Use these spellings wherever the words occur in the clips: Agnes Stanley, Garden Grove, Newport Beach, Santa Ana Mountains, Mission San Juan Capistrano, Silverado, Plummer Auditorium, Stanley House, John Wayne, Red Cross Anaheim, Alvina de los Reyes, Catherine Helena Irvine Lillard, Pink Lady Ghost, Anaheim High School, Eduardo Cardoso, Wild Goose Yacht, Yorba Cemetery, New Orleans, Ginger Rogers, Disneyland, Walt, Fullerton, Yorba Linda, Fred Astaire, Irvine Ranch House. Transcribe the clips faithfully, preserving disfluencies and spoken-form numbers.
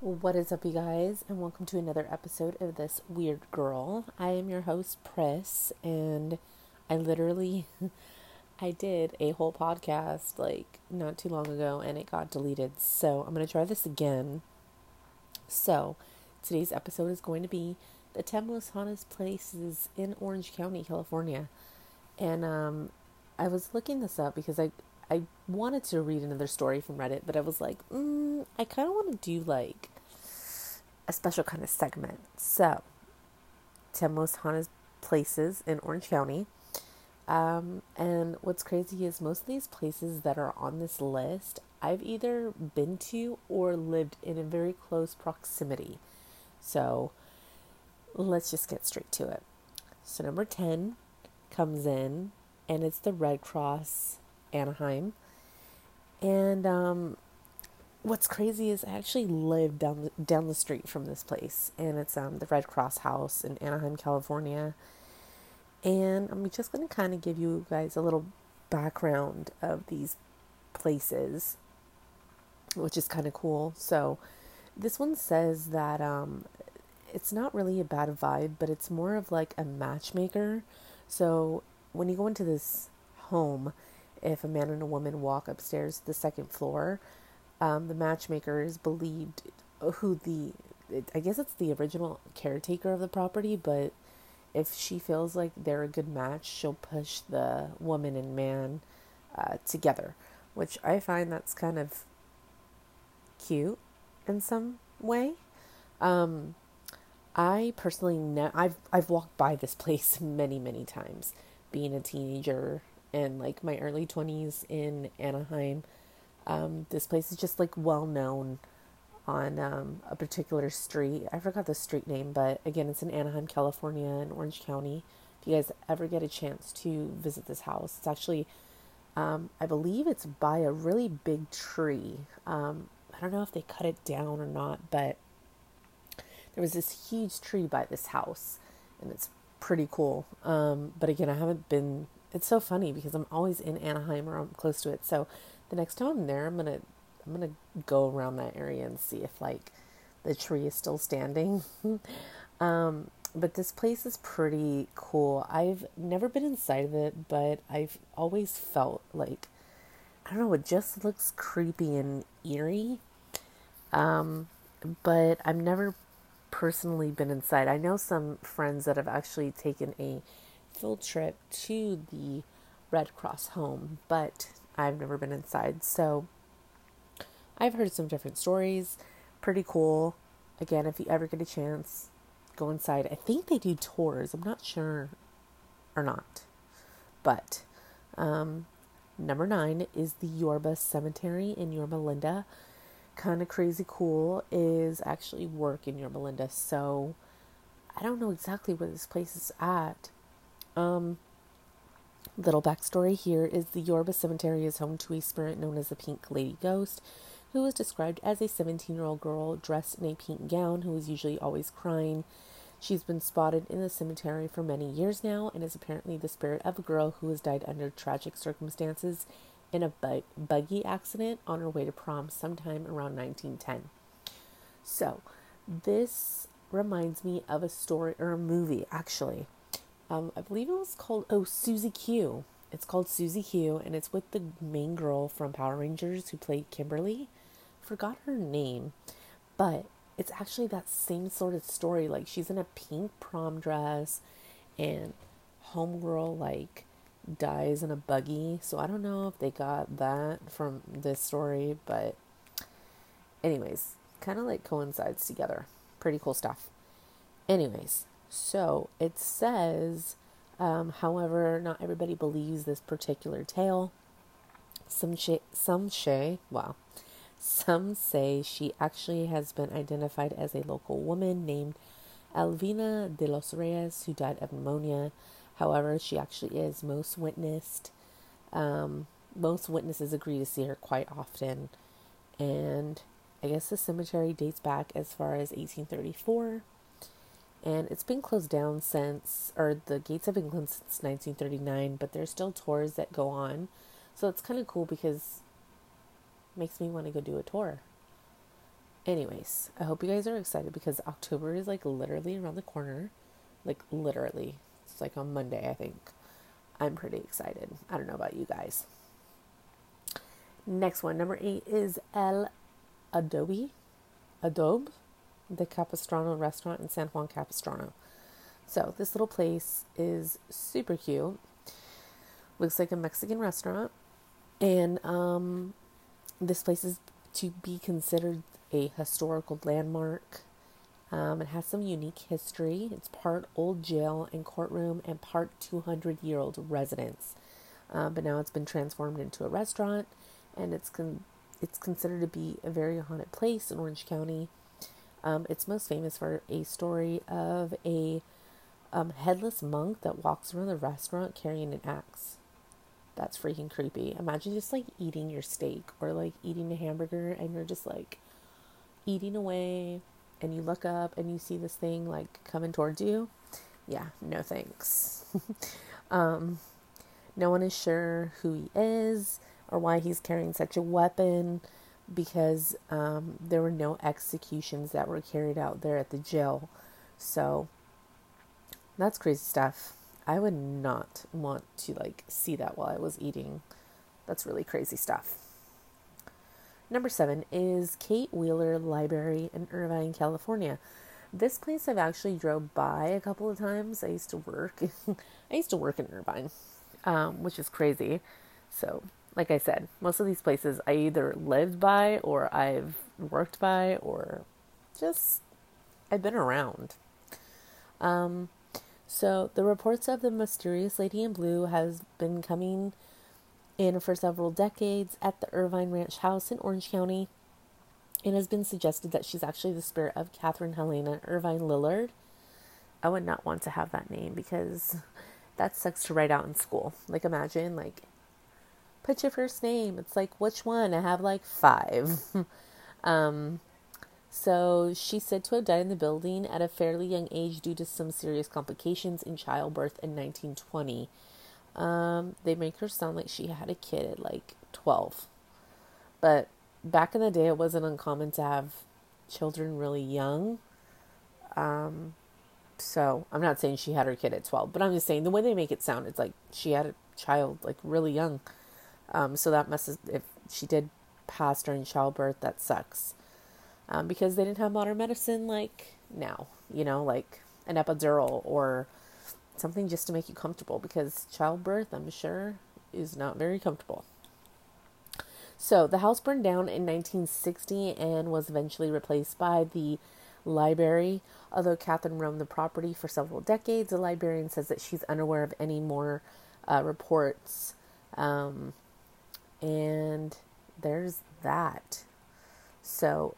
What is up, you guys, and welcome to another episode of This Weird Girl. I am your host, Pris, and I literally, I did a whole podcast, like, not too long ago, and it got deleted, so I'm going to try this again. So, today's episode is going to be the ten most haunted places in Orange County, California, and, um, I was looking this up because I, I wanted to read another story from Reddit, but I was like, mm, I kind of want to do, like, a special kind of segment. So, ten most haunted places in Orange County. Um, and what's crazy is most of these places that are on this list, I've either been to or lived in a very close proximity. So, let's just get straight to it. So, number ten comes in, and it's the Red Cross Anaheim. And um what's crazy is I actually live down the, down the street from this place, and it's um the Red Cross House in Anaheim, California. And I'm just going to kind of give you guys a little background of these places, which is kind of cool. So this one says that um it's not really a bad vibe, but it's more of like a matchmaker. So when you go into this home, if a man and a woman walk upstairs to the second floor, um, the matchmaker is believed who the, it, I guess it's the original caretaker of the property, but if she feels like they're a good match, she'll push the woman and man uh, together, which I find that's kind of cute in some way. Um, I personally, ne- I've I've walked by this place many, many times, being a teenager and like my early twenties in Anaheim. Um, this place is just like well known on um, a particular street. I forgot the street name, but again, it's in Anaheim, California, in Orange County. If you guys ever get a chance to visit this house, it's actually, um, I believe it's by a really big tree. Um, I don't know if they cut it down or not, but there was this huge tree by this house, and it's pretty cool. Um, but again, I haven't been. It's so funny because I'm always in Anaheim or I'm close to it. So the next time I'm there, I'm going to, I'm going to go around that area and see if like the tree is still standing. um, but this place is pretty cool. I've never been inside of it, but I've always felt like, I don't know, it just looks creepy and eerie. Um, but I've never personally been inside. I know some friends that have actually taken a field trip to the Red Cross home, but I've never been inside, so I've heard some different stories. Pretty cool. Again, if you ever get a chance, go inside. I think they do tours. I'm not sure or not, but um, number nine is the Yorba Cemetery in Yorba Linda. Kind of crazy cool is actually work in Yorba Linda, so I don't know exactly where this place is at. Um, little backstory here is the Yorba Cemetery is home to a spirit known as the Pink Lady Ghost, who is described as a seventeen-year-old girl dressed in a pink gown who is usually always crying. She's been spotted in the cemetery for many years now and is apparently the spirit of a girl who has died under tragic circumstances in a bu- buggy accident on her way to prom sometime around nineteen ten. So, this reminds me of a story, or a movie, actually. Um, I believe it was called, oh, Susie Q. It's called Susie Q, and it's with the main girl from Power Rangers who played Kimberly. Forgot her name, but it's actually that same sort of story. Like, she's in a pink prom dress, and homegirl, like, dies in a buggy. So I don't know if they got that from this story, but anyways, kind of, like, coincides together. Pretty cool stuff. Anyways. So it says, um, however, not everybody believes this particular tale. Some she, some she, wow, some say she actually has been identified as a local woman named Alvina de los Reyes who died of pneumonia. However, she actually is most witnessed. Um, most witnesses agree to see her quite often, and I guess the cemetery dates back as far as eighteen thirty-four. And it's been closed down since, or the gates have been closed since nineteen thirty-nine, but there's still tours that go on. So it's kind of cool because it makes me want to go do a tour. Anyways, I hope you guys are excited because October is like literally around the corner. Like literally. It's like on Monday, I think. I'm pretty excited. I don't know about you guys. Next one, number eight is El Adobe, Adobe, the Capistrano restaurant in San Juan Capistrano. So this little place is super cute. Looks like a Mexican restaurant. And um, this place is to be considered a historical landmark. Um, it has some unique history. It's part old jail and courtroom and part two hundred year old residence. Um, but now it's been transformed into a restaurant, and it's con- it's considered to be a very haunted place in Orange County. Um, it's most famous for a story of a um, headless monk that walks around the restaurant carrying an axe. That's freaking creepy. Imagine just like eating your steak or like eating a hamburger, and you're just like eating away, and you look up and you see this thing like coming towards you. Yeah, no thanks. um, no one is sure who he is or why he's carrying such a weapon, because um, there were no executions that were carried out there at the jail. So that's crazy stuff. I would not want to like see that while I was eating. That's really crazy stuff. Number seven is Kate Wheeler Library in Irvine, California. This place I've actually drove by a couple of times. I used to work. I used to work in Irvine, um, which is crazy. So, like I said, most of these places I either lived by or I've worked by or just I've been around. Um, so, the reports of the mysterious lady in blue has been coming in for several decades at the Irvine Ranch House in Orange County. It has been suggested that she's actually the spirit of Catherine Helena Irvine Lillard. I would not want to have that name because that sucks to write out in school. Like, imagine, like, put your first name. It's like, which one? I have, like, five. um, so she's said to have died in the building at a fairly young age due to some serious complications in childbirth in nineteen twenty. Um, they make her sound like she had a kid at like twelve, but back in the day, it wasn't uncommon to have children really young. Um, so I'm not saying she had her kid at twelve, but I'm just saying the way they make it sound, it's like she had a child like really young. Um, so that messes, if she did pass during childbirth, that sucks. Um, because they didn't have modern medicine like now, you know, like an epidural or something just to make you comfortable, because childbirth, I'm sure, is not very comfortable. So the house burned down in nineteen sixty and was eventually replaced by the library. Although Catherine roamed the property for several decades, the librarian says that she's unaware of any more uh, reports. Um, and there's that. So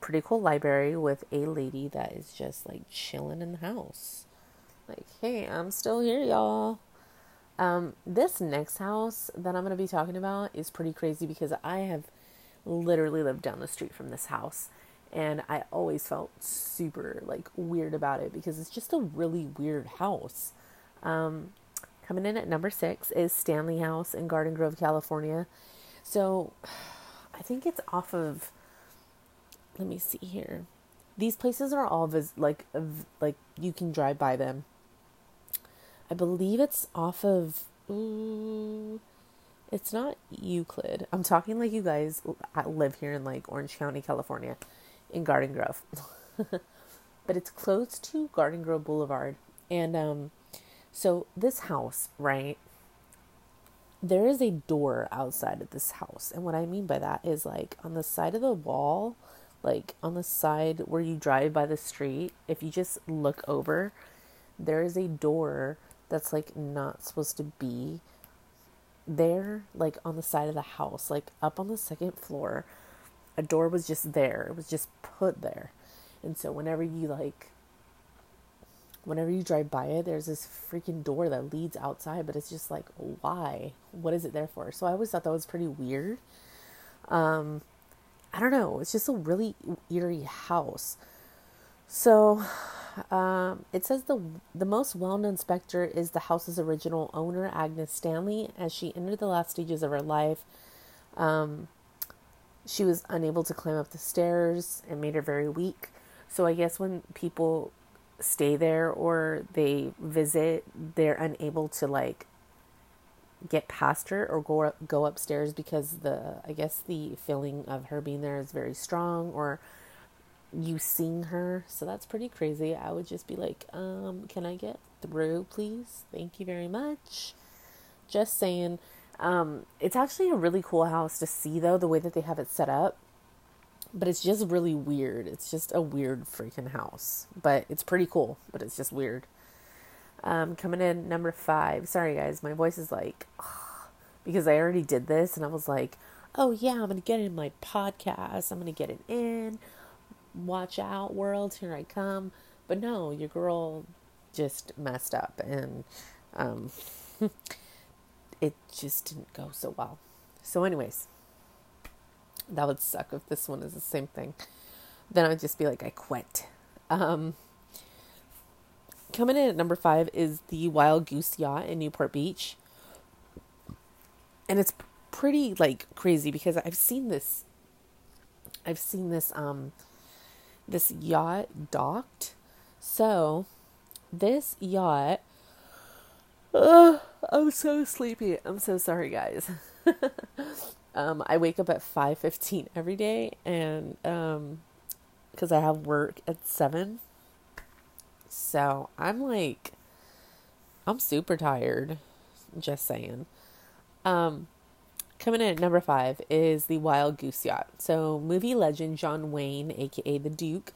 pretty cool library with a lady that is just like chilling in the house. Like, hey, I'm still here, y'all. Um, this next house that I'm going to be talking about is pretty crazy because I have literally lived down the street from this house. And I always felt super, like, weird about it because it's just a really weird house. Um, coming in at number six is Stanley House in Garden Grove, California. So, I think it's off of, let me see here. These places are all, vis- like, like you can drive by them. I believe it's off of, ooh, it's not Euclid. I'm talking like you guys live here in like Orange County, California, in Garden Grove. But it's close to Garden Grove Boulevard. And um, so this house, right, there is a door outside of this house. And what I mean by that is like on the side of the wall, like on the side where you drive by the street, if you just look over, there is a door that's like not supposed to be there, like on the side of the house, like up on the second floor. A door was just there. It was just put there. And so whenever you like, whenever you drive by it, there's this freaking door that leads outside, but it's just like, why? What is it there for? So I always thought that was pretty weird. Um, I don't know. It's just a really eerie house. So, um, it says the the most well-known specter is the house's original owner, Agnes Stanley, as she entered the last stages of her life. Um, She was unable to climb up the stairs and made her very weak. So I guess when people stay there or they visit, they're unable to like get past her or go up, go upstairs because the, I guess the feeling of her being there is very strong, or you seeing her. So that's pretty crazy. I would just be like, um, can I get through, please? Thank you very much. Just saying. Um, it's actually a really cool house to see, though, the way that they have it set up. But it's just really weird. It's just a weird freaking house. But it's pretty cool. But it's just weird. Um, coming in number five. Sorry, guys. My voice is like, oh, because I already did this. And I was like, oh, yeah, I'm going to get it in my podcast. I'm going to get it in. Watch out, world. Here I come. But no, your girl just messed up. And um, it just didn't go so well. So anyways, that would suck if this one is the same thing. Then I would just be like, I quit. Um, coming in at number five is the Wild Goose Yacht in Newport Beach. And it's pretty like crazy because I've seen this, I've seen this, um, this yacht docked. So this yacht, oh, I'm so sleepy. I'm so sorry, guys. um, I wake up at five fifteen every day, and um, because I have work at seven. So I'm like, I'm super tired. Just saying. Um, coming in at number five is the Wild Goose Yacht. So movie legend John Wayne, aka the Duke,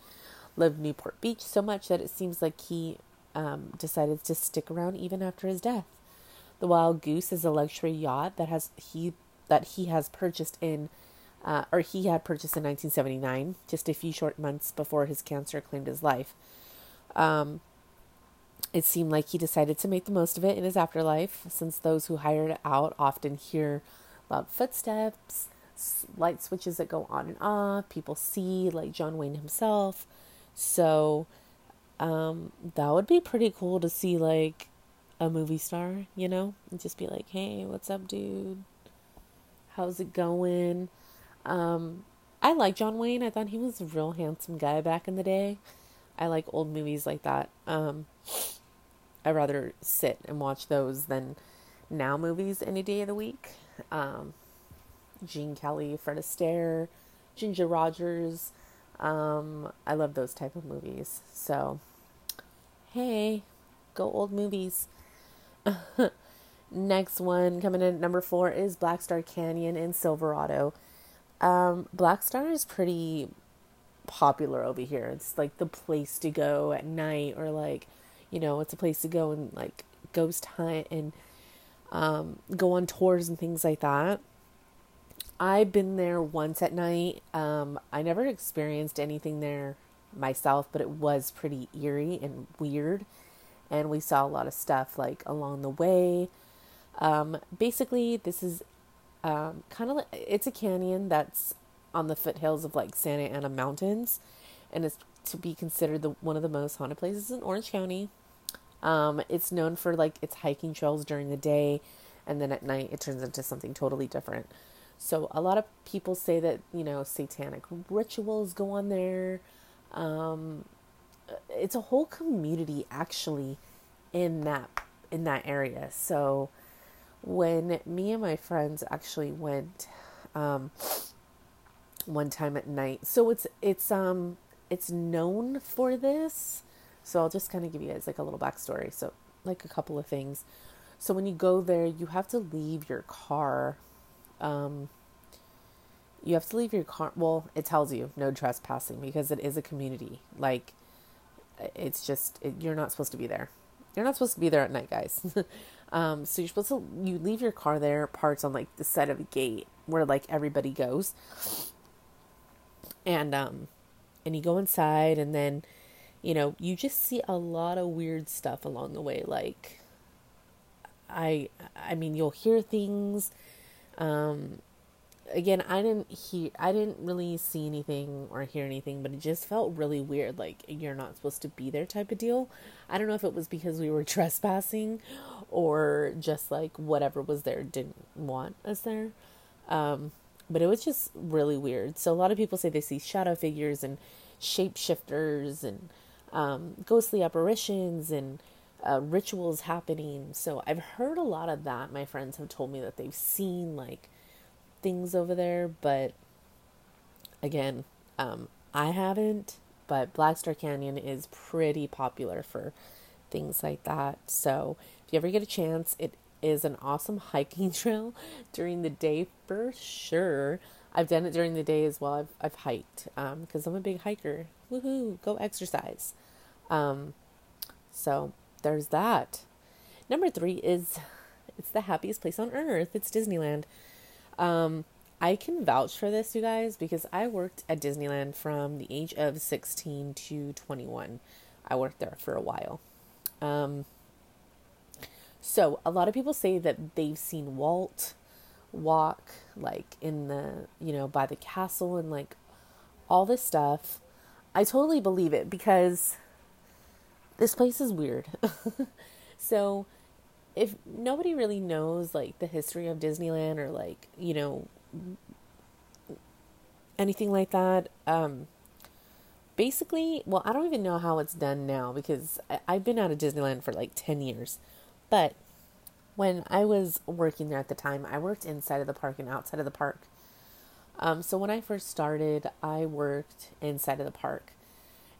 loved Newport Beach so much that it seems like he Um, decided to stick around even after his death. The Wild Goose is a luxury yacht that has he that he has purchased in, uh, or he had purchased in nineteen seventy-nine, just a few short months before his cancer claimed his life. Um, it seemed like he decided to make the most of it in his afterlife, since those who hired out often hear loud footsteps, light switches that go on and off, people see, like John Wayne himself. So Um, that would be pretty cool to see, like, a movie star, you know, and just be like, hey, what's up, dude? How's it going? Um, I like John Wayne. I thought he was a real handsome guy back in the day. I like old movies like that. Um, I rather sit and watch those than now movies any day of the week. Um, Gene Kelly, Fred Astaire, Ginger Rogers. Um, I love those type of movies. So, hey, go old movies. Next one coming in at number four is Black Star Canyon in Silverado. Um, Black Star is pretty popular over here. It's like the place to go at night, or like, you know, it's a place to go and like ghost hunt and, um, go on tours and things like that. I've been there once at night. Um, I never experienced anything there myself, but it was pretty eerie and weird. And we saw a lot of stuff like along the way. Um, basically, this is um, kind of like, it's a canyon that's on the foothills of like Santa Ana Mountains. And it's to be considered the one of the most haunted places in Orange County. Um, it's known for like its hiking trails during the day. And then at night, it turns into something totally different. So a lot of people say that, you know, satanic rituals go on there. Um, it's a whole community actually in that, in that area. So when me and my friends actually went, um, one time at night, so it's, it's, um, it's known for this. So I'll just kind of give you guys like a little backstory. So like a couple of things. So when you go there, you have to leave your car. Um, you have to leave your car. Well, it tells you no trespassing because it is a community. Like it's just, it, you're not supposed to be there. You're not supposed to be there at night, guys. um, so you're supposed to, you leave your car there, parked on like the side of a gate where like everybody goes, and, um, and you go inside, and then, you know, you just see a lot of weird stuff along the way. Like I, I mean, you'll hear things. Um, again, I didn't hear, I didn't really see anything or hear anything, but it just felt really weird. Like you're not supposed to be there type of deal. I don't know if it was because we were trespassing or just like whatever was there didn't want us there. Um, But it was just really weird. So a lot of people say they see shadow figures and shapeshifters and um, ghostly apparitions and uh, rituals happening. So I've heard a lot of that. My friends have told me that they've seen like things over there. But again, um, I haven't. But Black Star Canyon is pretty popular for things like that. So if you ever get a chance, it is an awesome hiking trail during the day for sure. I've done it during the day as well. I've I've hiked um because I'm a big hiker. Woohoo, go exercise. Um so there's that. Number three is it's the happiest place on earth. It's Disneyland. Um I can vouch for this, you guys, because I worked at Disneyland from the age of sixteen to twenty-one. I worked there for a while. Um So, a lot of people say that they've seen Walt walk, like, in the, you know, by the castle and, like, all this stuff. I totally believe it because this place is weird. So, if nobody really knows, like, the history of Disneyland or, like, you know, anything like that, um, basically, well, I don't even know how it's done now because I- I've been out of Disneyland for, like, ten years. But when I was working there at the time, I worked inside of the park and outside of the park. Um, so when I first started, I worked inside of the park,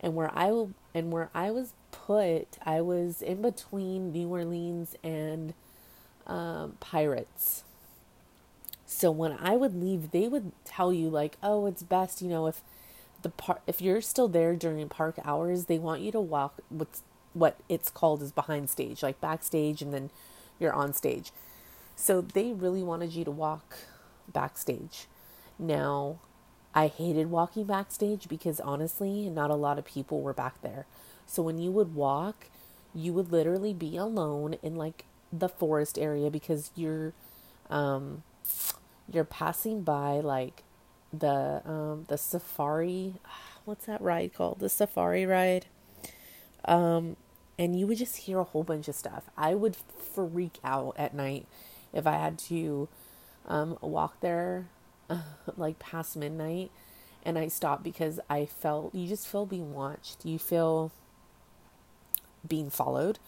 and where I will and where I was put, I was in between New Orleans and um, Pirates. So when I would leave, they would tell you like, "Oh, it's best, you know, if the par- if you're still there during park hours, they want you to walk what's." what it's called is behind stage, like backstage, and then you're on stage. So they really wanted you to walk backstage. Now, I hated walking backstage because honestly, not a lot of people were back there. So when you would walk, you would literally be alone in like the forest area because you're, um, you're passing by like the, um, the safari, what's that ride called? The safari ride. Um, and you would just hear a whole bunch of stuff. I would freak out at night if I had to, um, walk there, uh, like past midnight, and I stopped because I felt, you just feel being watched. You feel being followed.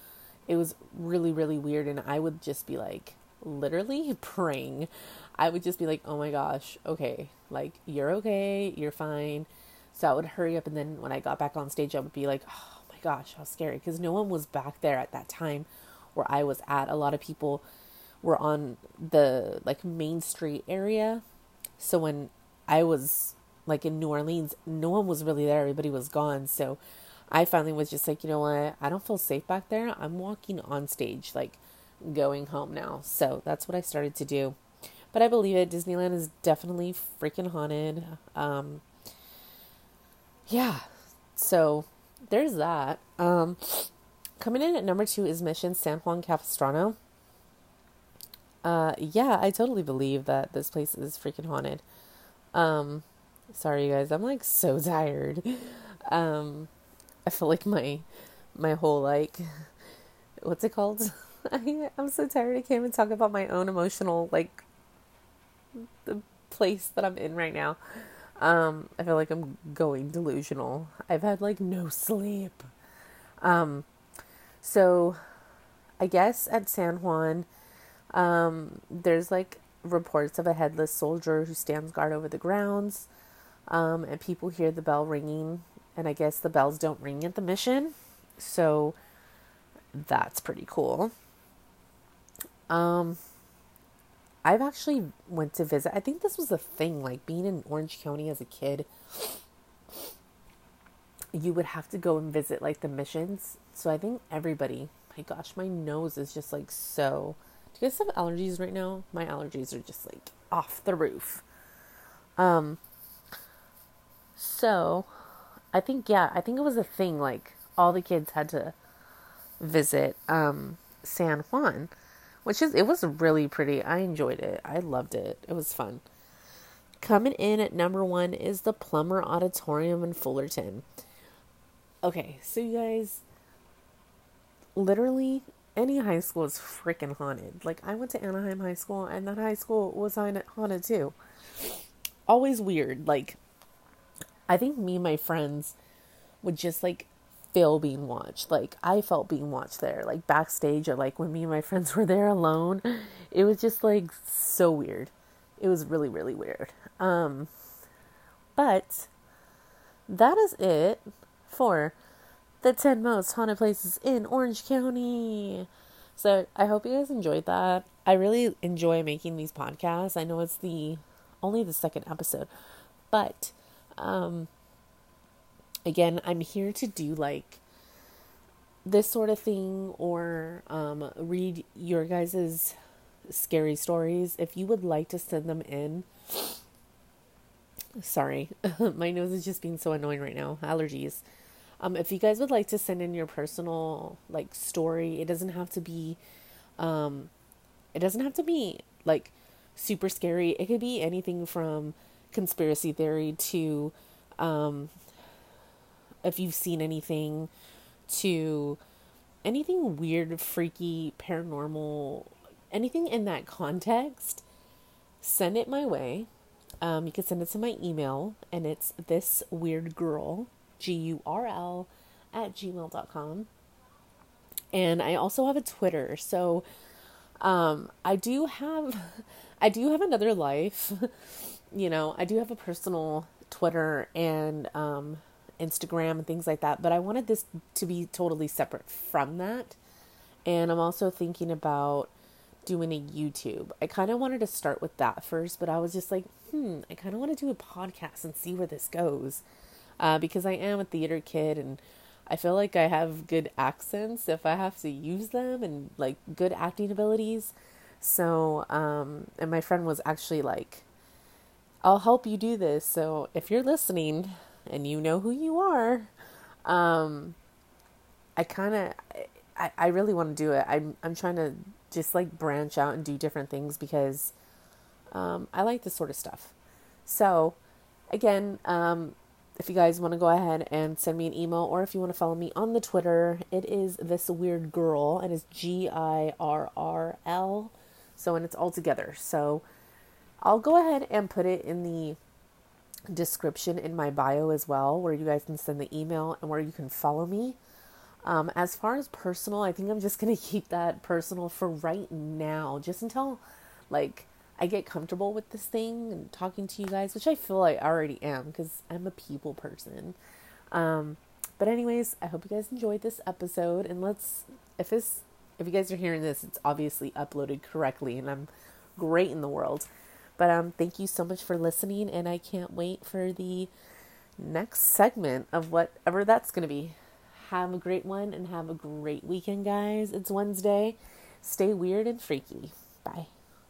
It was really, really weird. And I would just be like, literally praying. I would just be like, oh my gosh, okay. Like, you're okay. You're fine. So I would hurry up. And then when I got back on stage, I would be like, oh, gosh, how scary, because no one was back there at that time where I was at. A lot of people were on the like Main Street area. So when I was like in New Orleans, no one was really there. Everybody was gone. So I finally was just like, you know what? I don't feel safe back there. I'm walking on stage, like going home now. So that's what I started to do. But I believe it. Disneyland is definitely freaking haunted. Um, yeah. So there's that. Um, coming in at number two is Mission San Juan Capistrano. Uh, yeah, I totally believe that this place is freaking haunted. Um, sorry you guys, I'm like so tired. Um, I feel like my, my whole like, what's it called? I, I'm so tired. I can't even talk about my own emotional, like the place that I'm in right now. Um, I feel like I'm going delusional. I've had like no sleep. Um, so I guess at San Juan, um, there's like reports of a headless soldier who stands guard over the grounds. Um, and people hear the bell ringing, and I guess the bells don't ring at the Mission. So that's pretty cool. Um, I've actually went to visit. I think this was a thing, like being in Orange County as a kid, you would have to go and visit like the missions. So I think everybody, my gosh, my nose is just like, so do you guys have allergies right now? My allergies are just like off the roof. Um, so I think, yeah, I think it was a thing. Like all the kids had to visit, um, San Juan. Which is, it was really pretty. I enjoyed it. I loved it. It was fun. Coming in at number one is the Plummer Auditorium in Fullerton. Okay, so you guys, literally any high school is freaking haunted. Like I went to Anaheim High School, and that high school was haunted too. always weird. Like, I think me and my friends would just, like, feel being watched. Like, I felt being watched there. Like, backstage, or, like, when me and my friends were there alone. It was just, like, so weird. It was really, really weird. Um, but that is it for the ten most haunted places in Orange County. So I hope you guys enjoyed that. I really enjoy making these podcasts. I know it's the only the second episode, but um, again, I'm here to do like this sort of thing, or um, read your guys's scary stories. If you would like to send them in, sorry, my nose is just being so annoying right now. Allergies. Um, if you guys would like to send in your personal, like, story, it doesn't have to be, um, it doesn't have to be, like, super scary. It could be anything from conspiracy theory to, um, if you've seen anything, to anything weird, freaky, paranormal, anything in that context. Send it my way. Um, you can send it to my email, and it's thisweirdgirl, G U R L, at gmail dot com. And I also have a Twitter, so um, I do have, I do have another life, you know, I do have a personal Twitter and um, Instagram and things like that, but I wanted this to be totally separate from that. And I'm also thinking about doing a YouTube. I kind of wanted to start with that first, but I was just like, hmm, I kind of want to do a podcast and see where this goes. Uh, because I am a theater kid, and I feel like I have good accents if I have to use them, and like good acting abilities. So, um, and my friend was actually like, I'll help you do this. So if you're listening and you know who you are, um, I kind of, I, I really want to do it. I'm, I'm trying to just like branch out and do different things because, um, I like this sort of stuff. So again, um, if you guys want to go ahead and send me an email, or if you want to follow me on the Twitter, it is This Weird Girl, and it's G I R R L. So, and it's all together. So I'll go ahead and put it in the description in my bio as well, where you guys can send the email and where you can follow me. Um, as far as personal, I think I'm just going to keep that personal for right now, just until like I get comfortable with this thing and talking to you guys, which I feel I already am because I'm a people person. Um, but anyways, I hope you guys enjoyed this episode, and let's, if this, if you guys are hearing this, it's obviously uploaded correctly and I'm great in the world, but, um, thank you so much for listening, and I can't wait for the next segment of whatever that's going to be. Have a great one, and have a great weekend, guys. It's Wednesday. Stay weird and freaky. Bye.